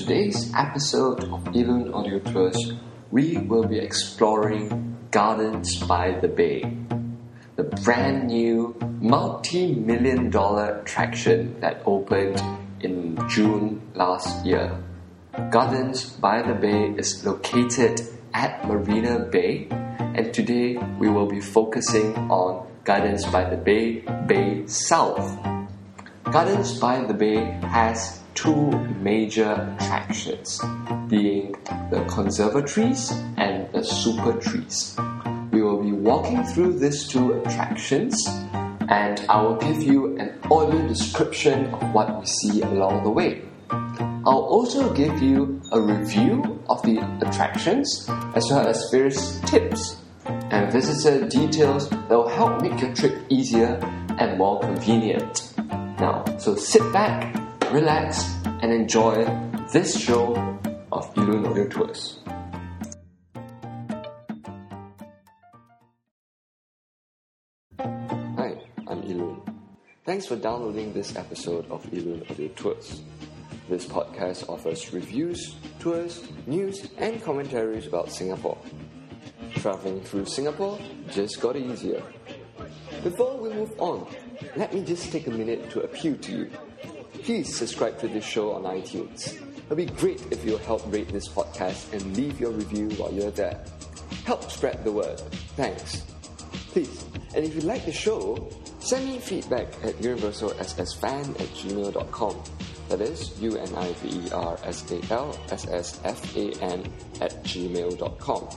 today's episode of Elun Audio Tours, we will be exploring Gardens by the Bay, the brand new multi-million-dollar attraction that opened in June last year. Gardens by the Bay is located at Marina Bay, and today we will be focusing on Gardens by the Bay, Bay South. Gardens by the Bay has two major attractions, being the conservatories and the super trees. We will be walking through these two attractions, and I will give you an audio description of what we see along the way. I'll also give you a review of the attractions as well as various tips and visitor details that will help make your trip easier and more convenient. Now, so sit back, relax, and enjoy this show of Elun Audio Tours. Hi, I'm Elun. Thanks for downloading this episode of Elun Audio Tours. This podcast offers reviews, tours, news, and commentaries about Singapore. Traveling through Singapore just got easier. Before we move on, let me just take a minute to appeal to you. Please subscribe to this show on iTunes. It'll be great if you'll help rate this podcast and leave your review while you're there. Help spread the word. Thanks. Please, and if you like the show, send me feedback at universalssfan@gmail.com. That is universalssfan@gmail.com.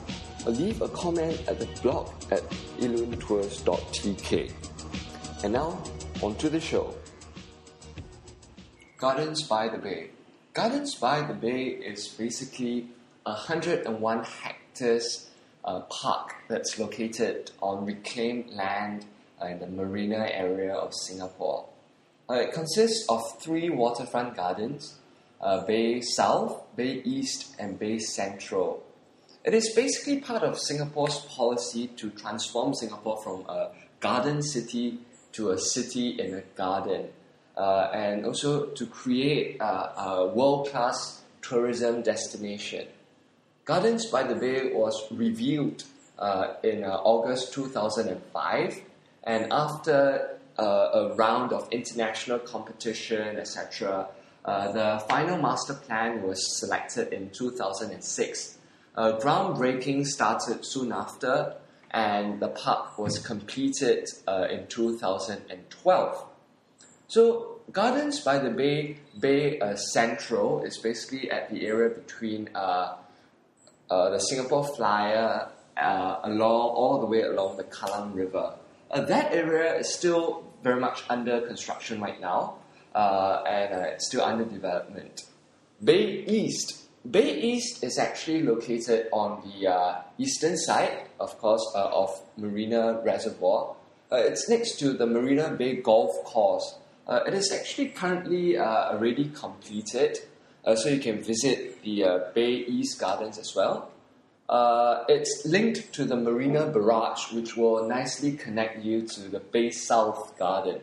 Or leave a comment at the blog at eluntours.tk. And now, on to the show. Gardens by the Bay. Gardens by the Bay is basically 101 hectares park that's located on reclaimed land in the Marina area of Singapore. It consists of three waterfront gardens, Bay South, Bay East, and Bay Central. It is basically part of Singapore's policy to transform Singapore from a garden city to a city in a garden, and also to create a world-class tourism destination. Gardens by the Bay was reviewed in August 2005, and after a round of international competition, etc., the final master plan was selected in 2006. Groundbreaking started soon after, and the park was completed in 2012. So, Gardens by the Bay, Bay Central is basically at the area between the Singapore Flyer all the way along the Kallang River. That area is still very much under construction right now, and it's still under development. Bay East. Bay East is actually located on the eastern side, of course, of Marina Reservoir. It's next to the Marina Bay Golf Course. It is actually currently already completed, so you can visit the Bay East Gardens as well. It's linked to the Marina Barrage, which will nicely connect you to the Bay South Garden.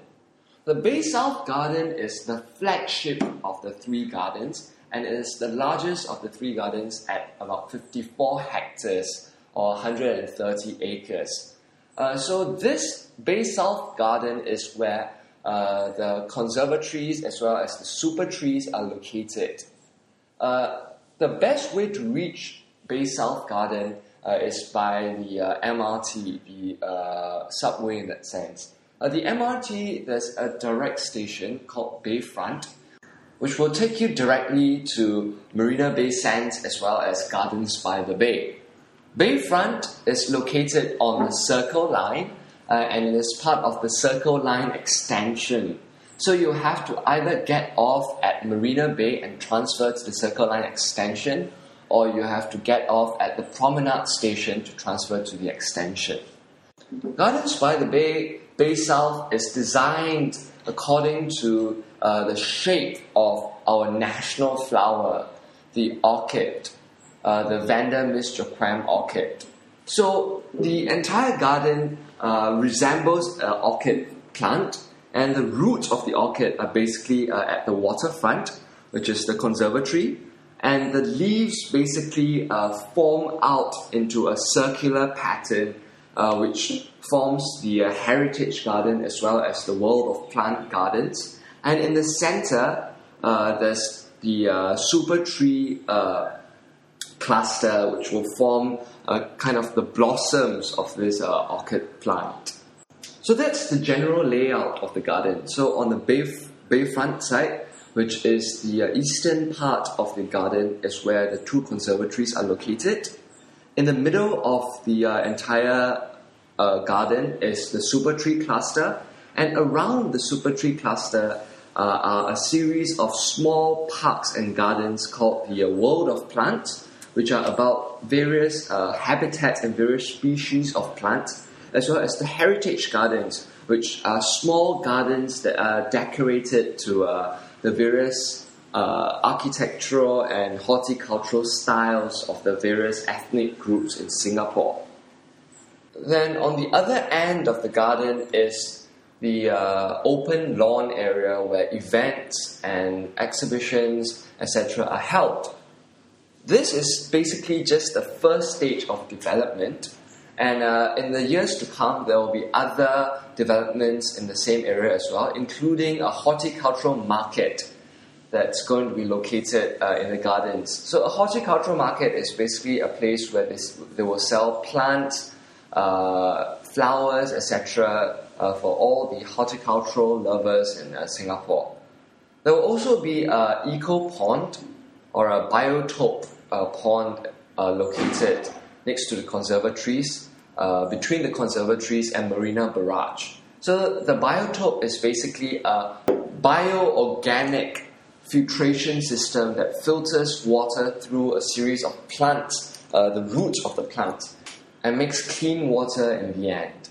The Bay South Garden is the flagship of the three gardens, and it is the largest of the three gardens at about 54 hectares or 130 acres. So this Bay South Garden is where the conservatories as well as the super trees are located. The best way to reach Bay South Garden is by the MRT, the subway in that sense. The MRT, there's a direct station called Bayfront, which will take you directly to Marina Bay Sands as well as Gardens by the Bay. Bayfront is located on the Circle Line and is part of the Circle Line Extension. So you have to either get off at Marina Bay and transfer to the Circle Line Extension, or you have to get off at the Promenade Station to transfer to the extension. Gardens by the Bay, Bay South is designed according to the shape of our national flower, the orchid, the Vanda Miss Joaquim orchid. So the entire garden resembles an orchid plant, and the roots of the orchid are basically at the waterfront, which is the conservatory, and the leaves basically form out into a circular pattern which forms the Heritage Garden as well as the World of Plant Gardens. And in the center, there's the super tree cluster, which will form kind of the blossoms of this orchid plant. So that's the general layout of the garden. So on the bayfront side, which is the eastern part of the garden, is where the two conservatories are located. In the middle of the entire garden is the super tree cluster, and around the super tree cluster are a series of small parks and gardens called the World of Plants, which are about various habitats and various species of plants, as well as the Heritage Gardens, which are small gardens that are decorated to the various architectural and horticultural styles of the various ethnic groups in Singapore. Then on the other end of the garden is the open lawn area where events and exhibitions, etc. are held. This is basically just the first stage of development, and in the years to come there will be other developments in the same area as well, including a horticultural market that's going to be located in the gardens. So a horticultural market is basically a place where they will sell plants, flowers, etc. For all the horticultural lovers in Singapore. There will also be an eco pond or a biotope pond located next to the conservatories, between the conservatories and Marina Barrage. So the biotope is basically a bioorganic filtration system that filters water through a series of plants, the roots of the plants, and makes clean water in the end.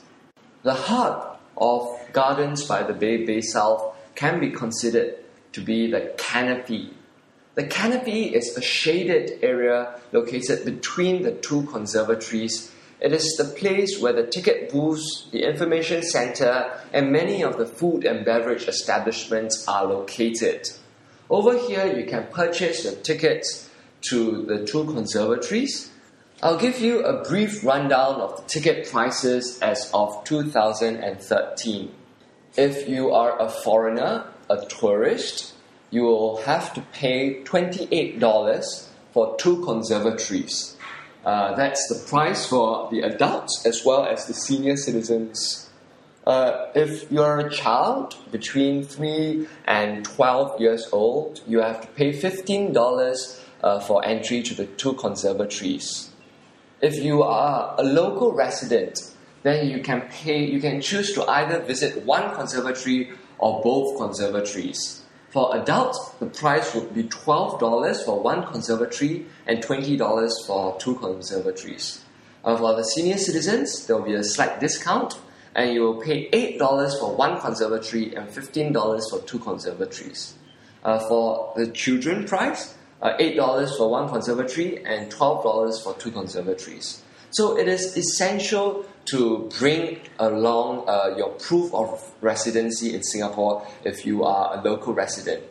The heart of Gardens by the Bay, Bay South, can be considered to be the canopy. The canopy is a shaded area located between the two conservatories. It is the place where the ticket booths, the information center, and many of the food and beverage establishments are located. Over here, you can purchase your tickets to the two conservatories. I'll give you a brief rundown of the ticket prices as of 2013. If you are a foreigner, a tourist, you will have to pay $28 for two conservatories. That's the price for the adults as well as the senior citizens. If you're a child between 3 and 12 years old, you have to pay $15 for entry to the two conservatories. If you are a local resident, then you can choose to either visit one conservatory or both conservatories. For adults, the price would be $12 for one conservatory and $20 for two conservatories. For the senior citizens, there will be a slight discount, and you will pay $8 for one conservatory and $15 for two conservatories. For the children price, $8 for one conservatory and $12 for two conservatories. So it is essential to bring along your proof of residency in Singapore if you are a local resident.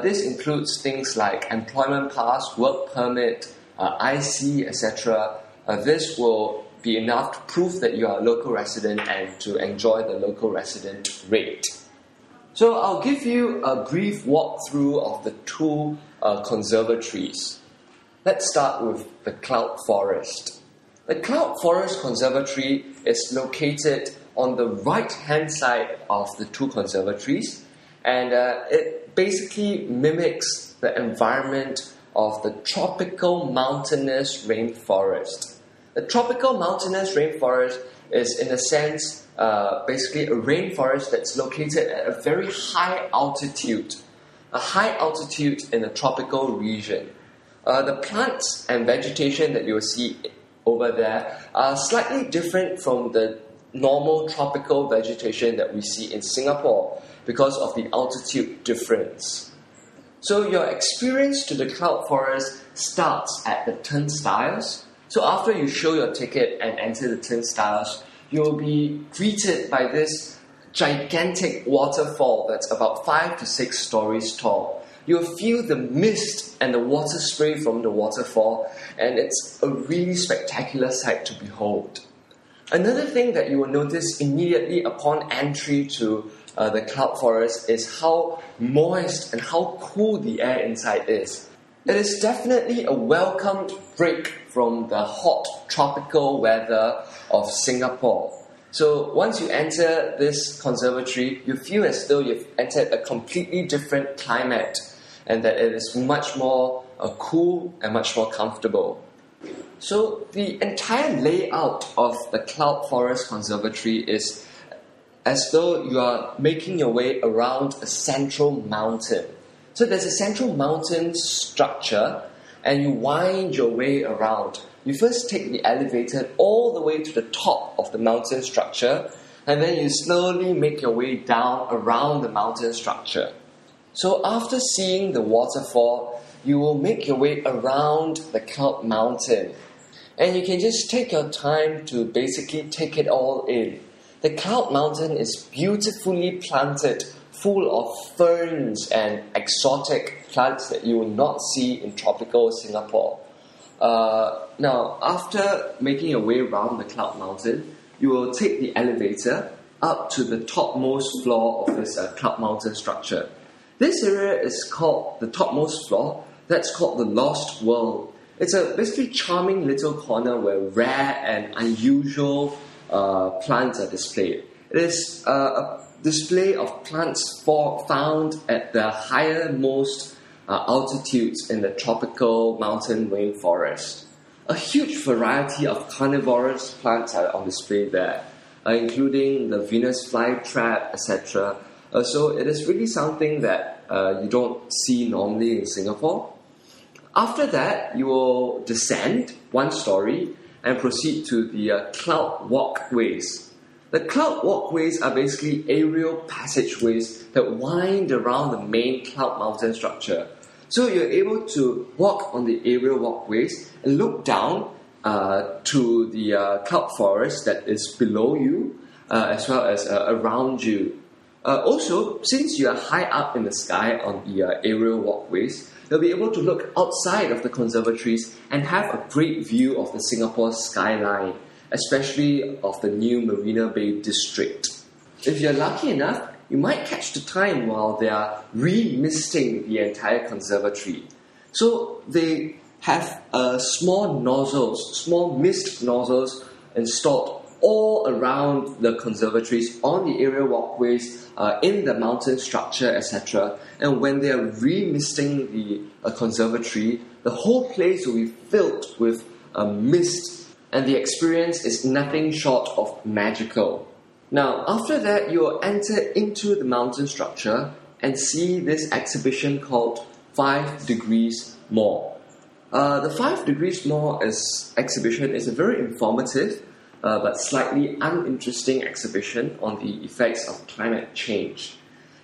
This includes things like employment pass, work permit, IC, etc. This will be enough to prove that you are a local resident and to enjoy the local resident rate. So I'll give you a brief walkthrough of the two conservatories. Let's start with the Cloud Forest. The Cloud Forest Conservatory is located on the right-hand side of the two conservatories, and it basically mimics the environment of the tropical mountainous rainforest. The tropical mountainous rainforest is, in a sense, basically a rainforest that's located at a very high altitude, in a tropical region. The plants and vegetation that you'll see over there are slightly different from the normal tropical vegetation that we see in Singapore because of the altitude difference. So your experience to the Cloud Forest starts at the turnstiles. So after you show your ticket and enter the turnstiles, you'll be greeted by this gigantic waterfall that's about 5 to 6 stories tall. You'll feel the mist and the water spray from the waterfall, and it's a really spectacular sight to behold. Another thing that you will notice immediately upon entry to the Cloud Forest is how moist and how cool the air inside is. It is definitely a welcomed break from the hot tropical weather of Singapore. So once you enter this conservatory, you feel as though you've entered a completely different climate, and that it is much more cool and much more comfortable. So the entire layout of the Cloud Forest Conservatory is as though you are making your way around a central mountain. So there's a central mountain structure, and you wind your way around. You first take the elevator all the way to the top of the mountain structure, and then you slowly make your way down around the mountain structure. So after seeing the waterfall, you will make your way around the Cloud Mountain, and you can just take your time to basically take it all in. The Cloud Mountain is beautifully planted, full of ferns and exotic plants that you will not see in tropical Singapore. Now, after making your way around the Cloud Mountain, you will take the elevator up to the topmost floor of this Cloud Mountain structure. This area is called the topmost floor. That's called the Lost World. It's a basically charming little corner where rare and unusual plants are displayed. It is a display of plants found at the highermost altitudes in the tropical mountain rainforest. A huge variety of carnivorous plants are on display there, including the Venus flytrap, etc. So it is really something that you don't see normally in Singapore. After that, you will descend one story and proceed to the cloud walkways. The cloud walkways are basically aerial passageways that wind around the main Cloud Mountain structure. So you're able to walk on the aerial walkways and look down to the cloud forest that is below you, as well as around you. Also, since you are high up in the sky on the aerial walkways, you'll be able to look outside of the conservatories and have a great view of the Singapore skyline, especially of the new Marina Bay district. If you're lucky enough, you might catch the time while they are re-misting the entire conservatory. So they have small mist nozzles installed all around the conservatories, on the aerial walkways, in the mountain structure, etc. And when they are re-misting the conservatory, the whole place will be filled with mist, and the experience is nothing short of magical. Now, after that, you'll enter into the mountain structure and see this exhibition called 5 degrees more. The 5 degrees more exhibition is a very informative but slightly uninteresting exhibition on the effects of climate change.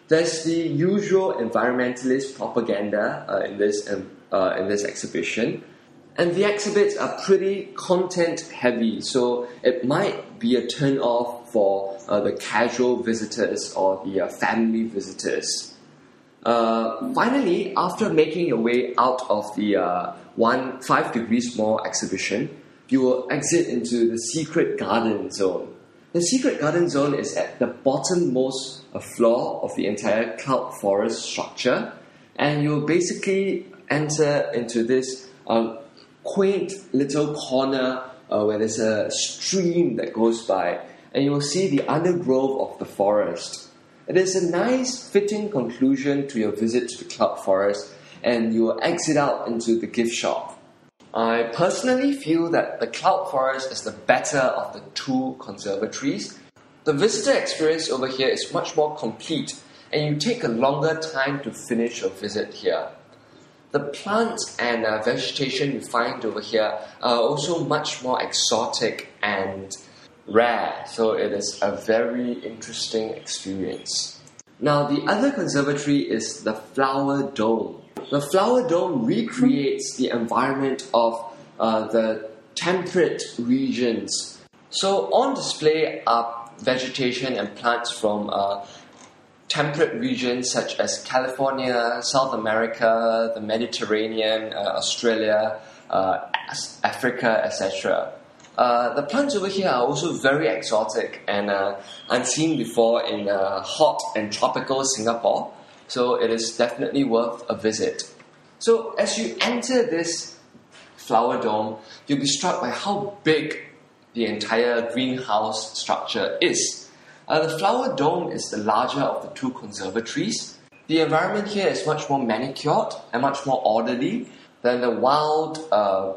There's the usual environmentalist propaganda in this exhibition, and the exhibits are pretty content-heavy, so it might be a turn-off for the casual visitors or the family visitors. Finally, after making your way out of the 5 degrees more exhibition, you will exit into the secret garden zone. The secret garden zone is at the bottommost floor of the entire Cloud Forest structure, and you'll basically enter into this quaint little corner where there's a stream that goes by, and you will see the undergrowth of the forest. It is a nice fitting conclusion to your visit to the Cloud Forest, and you will exit out into the gift shop. I personally feel that the Cloud Forest is the better of the two conservatories. The visitor experience over here is much more complete, and you take a longer time to finish your visit here. The plants and vegetation you find over here are also much more exotic and rare, so it is a very interesting experience. Now, the other conservatory is the Flower Dome. The Flower Dome recreates the environment of the temperate regions. So on display are vegetation and plants from temperate regions such as California, South America, the Mediterranean, Australia, Africa, etc. The plants over here are also very exotic and unseen before in hot and tropical Singapore, so it is definitely worth a visit. So as you enter this flower dome, you'll be struck by how big the entire greenhouse structure is. The flower dome is the larger of the two conservatories. The environment here is much more manicured and much more orderly than the wild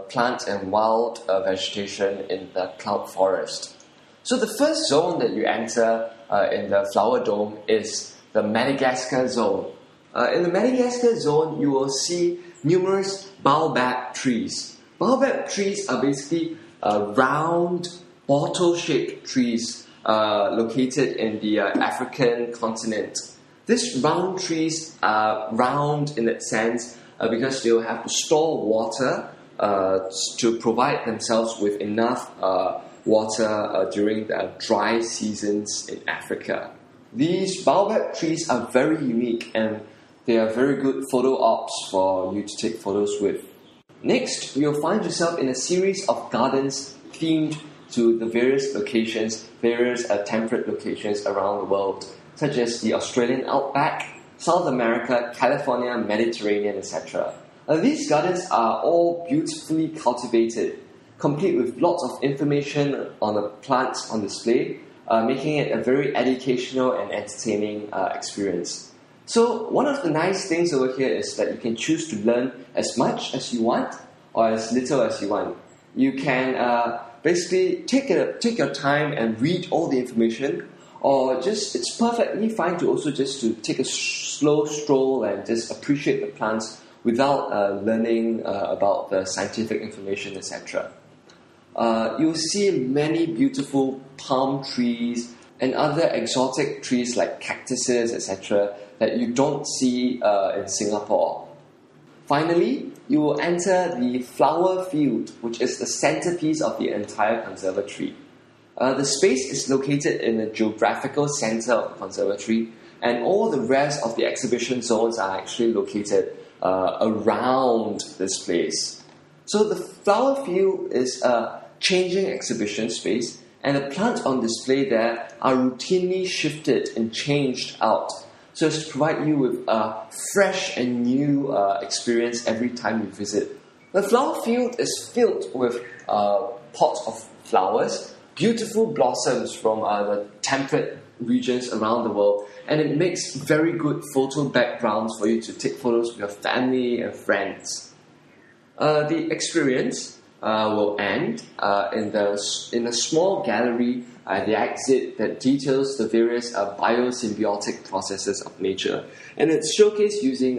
plants and wild vegetation in the Cloud Forest. So the first zone that you enter in the Flower Dome is the Madagascar Zone. In the Madagascar Zone, you will see numerous baobab trees. Baobab trees are basically round, bottle-shaped trees located in the African continent. These round trees are round in that sense, because they'll have to store water to provide themselves with enough water during the dry seasons in Africa. These baobab trees are very unique and they are very good photo ops for you to take photos with. Next, you'll find yourself in a series of gardens themed to the various locations, various temperate locations around the world, such as the Australian Outback, South America, California, Mediterranean, etc. These gardens are all beautifully cultivated, complete with lots of information on the plants on display, making it a very educational and entertaining experience. So one of the nice things over here is that you can choose to learn as much as you want or as little as you want. You can basically take your time and read all the information, or just, it's perfectly fine to also just to take a slow stroll and just appreciate the plants without learning about the scientific information, etc. You'll see many beautiful palm trees and other exotic trees like cactuses, etc. that you don't see in Singapore. Finally, you will enter the flower field, which is the centerpiece of the entire conservatory. The space is located in the geographical center of the conservatory, and all the rest of the exhibition zones are actually located around this place. So the flower field is a changing exhibition space, and the plants on display there are routinely shifted and changed out, so as to provide you with a fresh and new experience every time you visit. The flower field is filled with pots of flowers, beautiful blossoms from the temperate regions around the world, and it makes very good photo backgrounds for you to take photos with your family and friends. The experience will end in a small gallery at the exit that details the various biosymbiotic processes of nature, and it's showcased using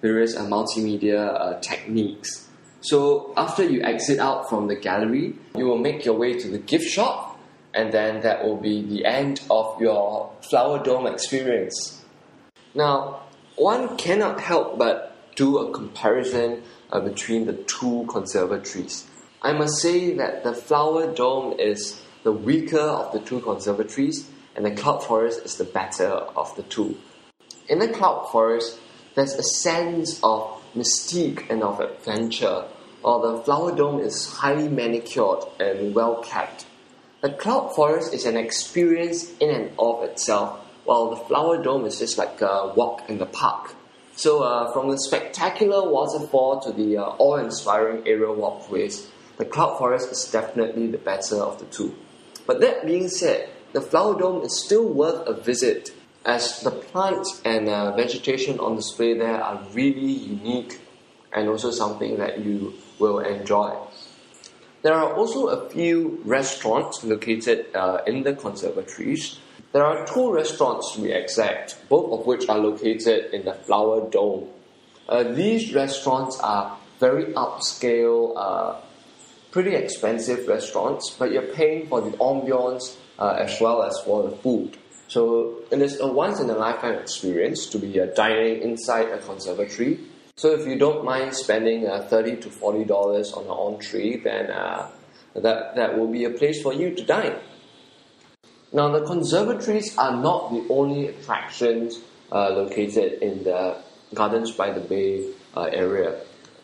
various multimedia techniques. So after you exit out from the gallery, you will make your way to the gift shop, and then that will be the end of your Flower Dome experience. Now, one cannot help but do a comparison between the two conservatories. I must say that the Flower Dome is the weaker of the two conservatories, and the Cloud Forest is the better of the two. In the Cloud Forest, there's a sense of mystique and of adventure, while the Flower Dome is highly manicured and well kept. The Cloud Forest is an experience in and of itself, while the Flower Dome is just like a walk in the park. So from the spectacular waterfall to the awe-inspiring aerial walkways, the Cloud Forest is definitely the better of the two. But that being said, the Flower Dome is still worth a visit, as the plants and vegetation on display there are really unique and also something that you will enjoy. There are also a few restaurants located in the conservatories. There are two restaurants to be exact, both of which are located in the Flower Dome. These restaurants are very upscale, pretty expensive restaurants, but you're paying for the ambience as well as for the food. So it is a once-in-a-lifetime experience to be dining inside a conservatory. So if you don't mind spending $30 to $40 on the entree, then that will be a place for you to dine. Now, the conservatories are not the only attractions located in the Gardens by the Bay area.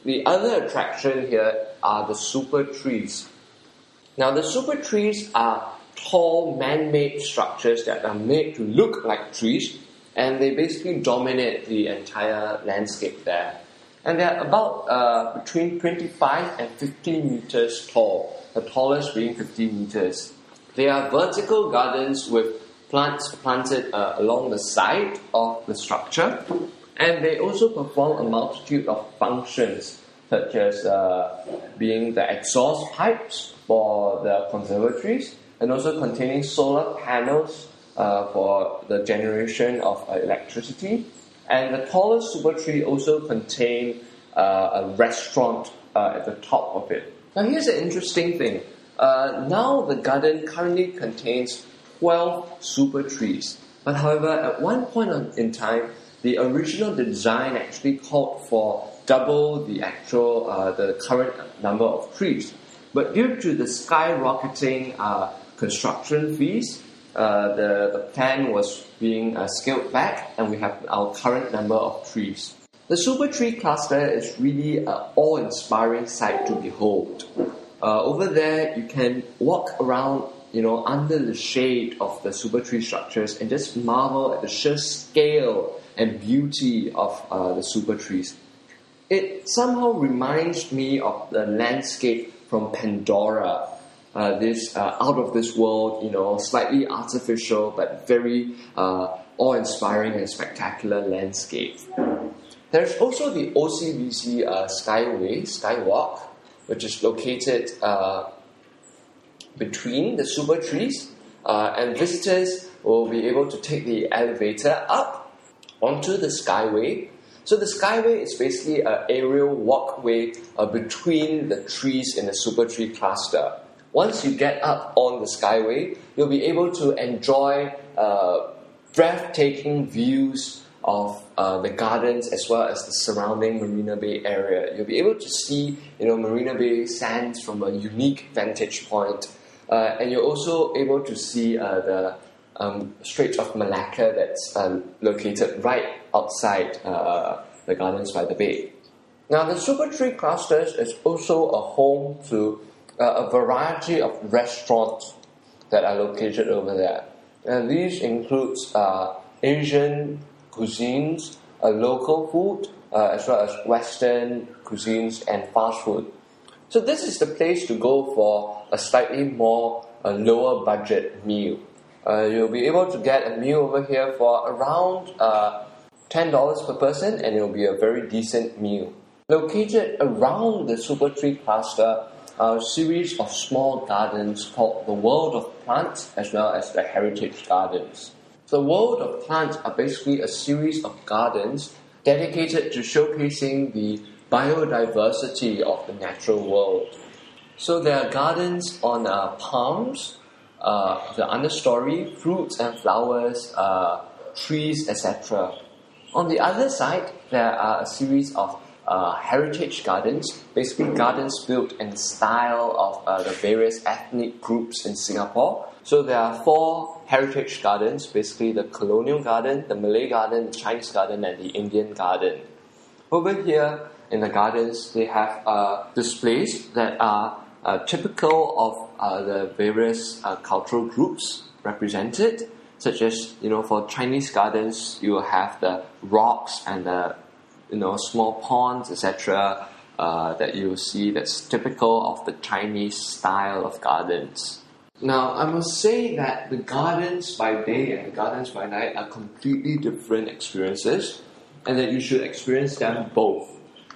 The other attraction here are the super trees. Now, the super trees are tall man-made structures that are made to look like trees, and they basically dominate the entire landscape there. And they're about between 25 and 50 meters tall, the tallest being 50 meters. They are vertical gardens with plants planted along the side of the structure, and they also perform a multitude of functions, such as being the exhaust pipes for the conservatories, and also containing solar panels for the generation of electricity. And the tallest super tree also contains a restaurant at the top of it. Now here's an interesting thing. Now the garden currently contains 12 super trees. But however, at one point in time, the original design actually called for double the actual, the current number of trees. But due to the skyrocketing construction fees, the plan was being scaled back, and we have our current number of trees. The super tree cluster is really an awe-inspiring sight to behold. Over there, you can walk around, you know, under the shade of the super tree structures and just marvel at the sheer scale and beauty of the super trees. It somehow reminds me of the landscape from Pandora. This out-of-this-world, you know, slightly artificial but very awe-inspiring and spectacular landscape. There's also the OCBC Skywalk, which is located between the super trees, and visitors will be able to take the elevator up onto the Skyway. So the Skyway is basically an aerial walkway between the trees in the super tree cluster. Once you get up on the Skyway, you'll be able to enjoy breathtaking views of the gardens as well as the surrounding Marina Bay area. You'll be able to see, you know, Marina Bay Sands from a unique vantage point, and you're also able to see the Strait of Malacca that's located right outside the Gardens by the Bay. Now, the super tree clusters is also a home to a variety of restaurants that are located over there. And these includes Asian cuisines, local food, as well as Western cuisines and fast food. So this is the place to go for a slightly more lower budget meal. You'll be able to get a meal over here for around $10 per person, and it'll be a very decent meal. Located around the super tree cluster, a series of small gardens called the World of Plants as well as the Heritage Gardens. The World of Plants are basically a series of gardens dedicated to showcasing the biodiversity of the natural world. So there are gardens on palms, the understory, fruits and flowers, trees, etc. On the other side, there are a series of heritage gardens, basically gardens built in the style of the various ethnic groups in Singapore. So there are four heritage gardens, basically the Colonial Garden, the Malay Garden, the Chinese Garden, and the Indian Garden. Over here in the gardens, they have displays that are typical of the various cultural groups represented, such as, you know, for Chinese gardens, you will have the rocks and the, you know, small ponds, etc., that you will see that's typical of the Chinese style of gardens. Now, I must say that the gardens by day and the gardens by night are completely different experiences, and that you should experience them both.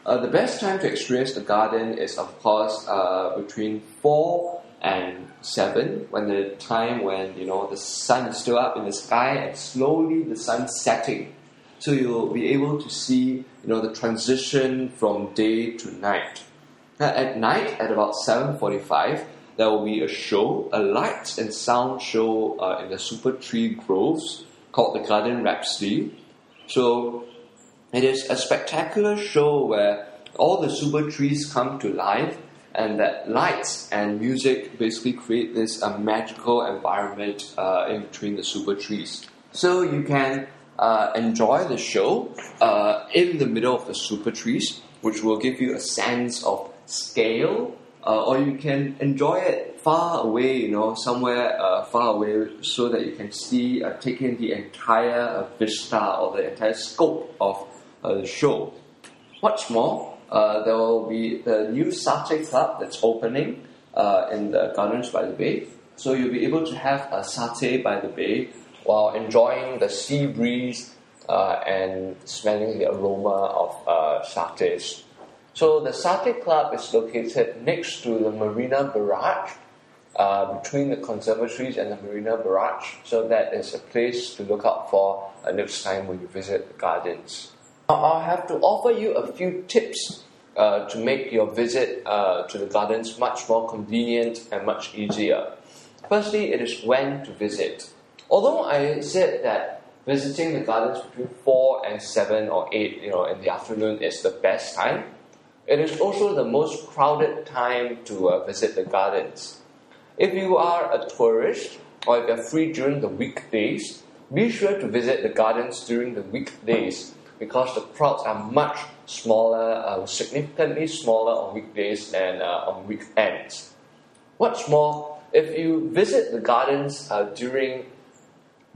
The best time to experience the garden is, of course, between 4 and 7, when the time when, you know, the sun is still up in the sky and slowly the sun's setting. So you'll be able to see, you know, the transition from day to night. Now, at night, at about 7:45, there will be a show, a lights and sound show in the super tree groves called the Garden Rhapsody. So it is a spectacular show where all the super trees come to life And that lights and music basically create this magical environment in between the super trees. So you can enjoy the show in the middle of the super trees, which will give you a sense of scale, or you can enjoy it far away, somewhere far away, so that you can see, take in the entire vista or the entire scope of the show. What's more, there will be the new satay club that's opening in the Gardens by the Bay. So you'll be able to have a satay by the bay while enjoying the sea breeze and smelling the aroma of satays. So the satay club is located next to the Marina Barrage, between the conservatories and the Marina Barrage. So that is a place to look out for next time when you visit the gardens. I'll have to offer you a few tips to make your visit to the gardens much more convenient and much easier. Firstly, it is when to visit. Although I said that visiting the gardens between 4 and 7 or 8 in the afternoon is the best time, it is also the most crowded time to visit the gardens. If you are a tourist or if you are free during the weekdays, be sure to visit the gardens during the weekdays, because the crowds are much smaller, significantly smaller on weekdays than on weekends. What's more, if you visit the gardens during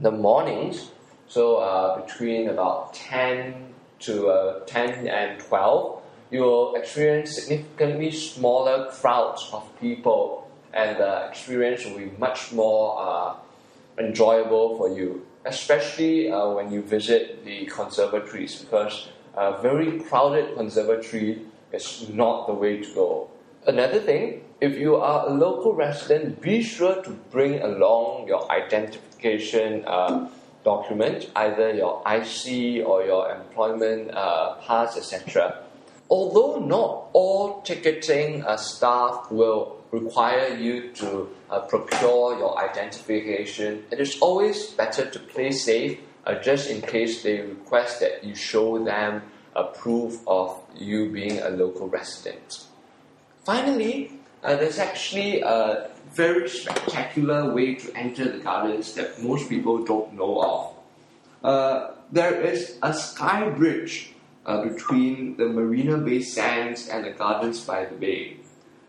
the mornings, so between about 10 and 12, you will experience significantly smaller crowds of people, and the experience will be much more enjoyable for you, especially when you visit the conservatories, because a very crowded conservatory is not the way to go. Another thing, if you are a local resident, be sure to bring along your identification document, either your IC or your employment pass, etc. Although not all ticketing staff will require you to procure your identification, it is always better to play safe just in case they request that you show them a proof of you being a local resident. Finally, there's actually a very spectacular way to enter the gardens that most people don't know of. There is a sky bridge between the Marina Bay Sands and the Gardens by the Bay.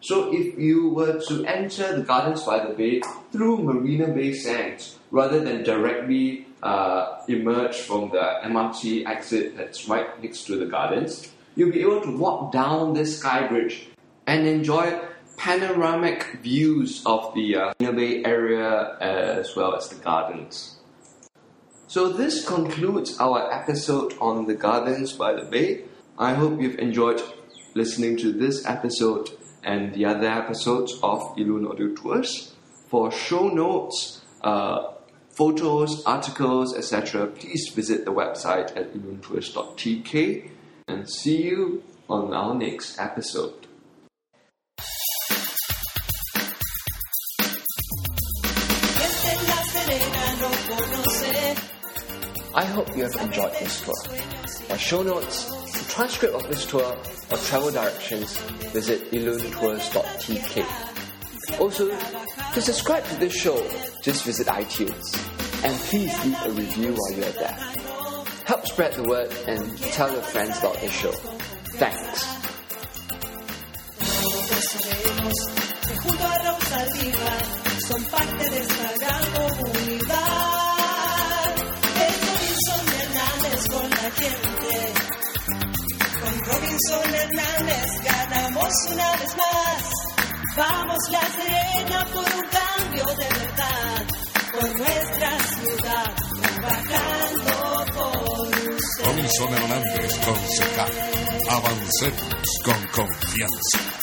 So if you were to enter the Gardens by the Bay through Marina Bay Sands, rather than directly emerge from the MRT exit that's right next to the gardens, you'll be able to walk down this sky bridge and enjoy panoramic views of the Marina Bay area as well as the gardens. So this concludes our episode on the Gardens by the Bay. I hope you've enjoyed listening to this episode and the other episodes of Elun Audio Tours. For show notes, photos, articles, etc., please visit the website at eluntours.tk, and see you on our next episode. I hope you have enjoyed this tour. For show notes, transcript of this tour, or travel directions, visit eluntours.tk. Also, to subscribe to this show, just visit iTunes. And please leave a review while you're there. Help spread the word and tell your friends about this show. Thanks. Robinson Hernández, ganamos una vez más. Vamos La Serena por un cambio de verdad. Por nuestra ciudad, trabajando por usted. Robinson Hernández con CK. Avancemos con confianza.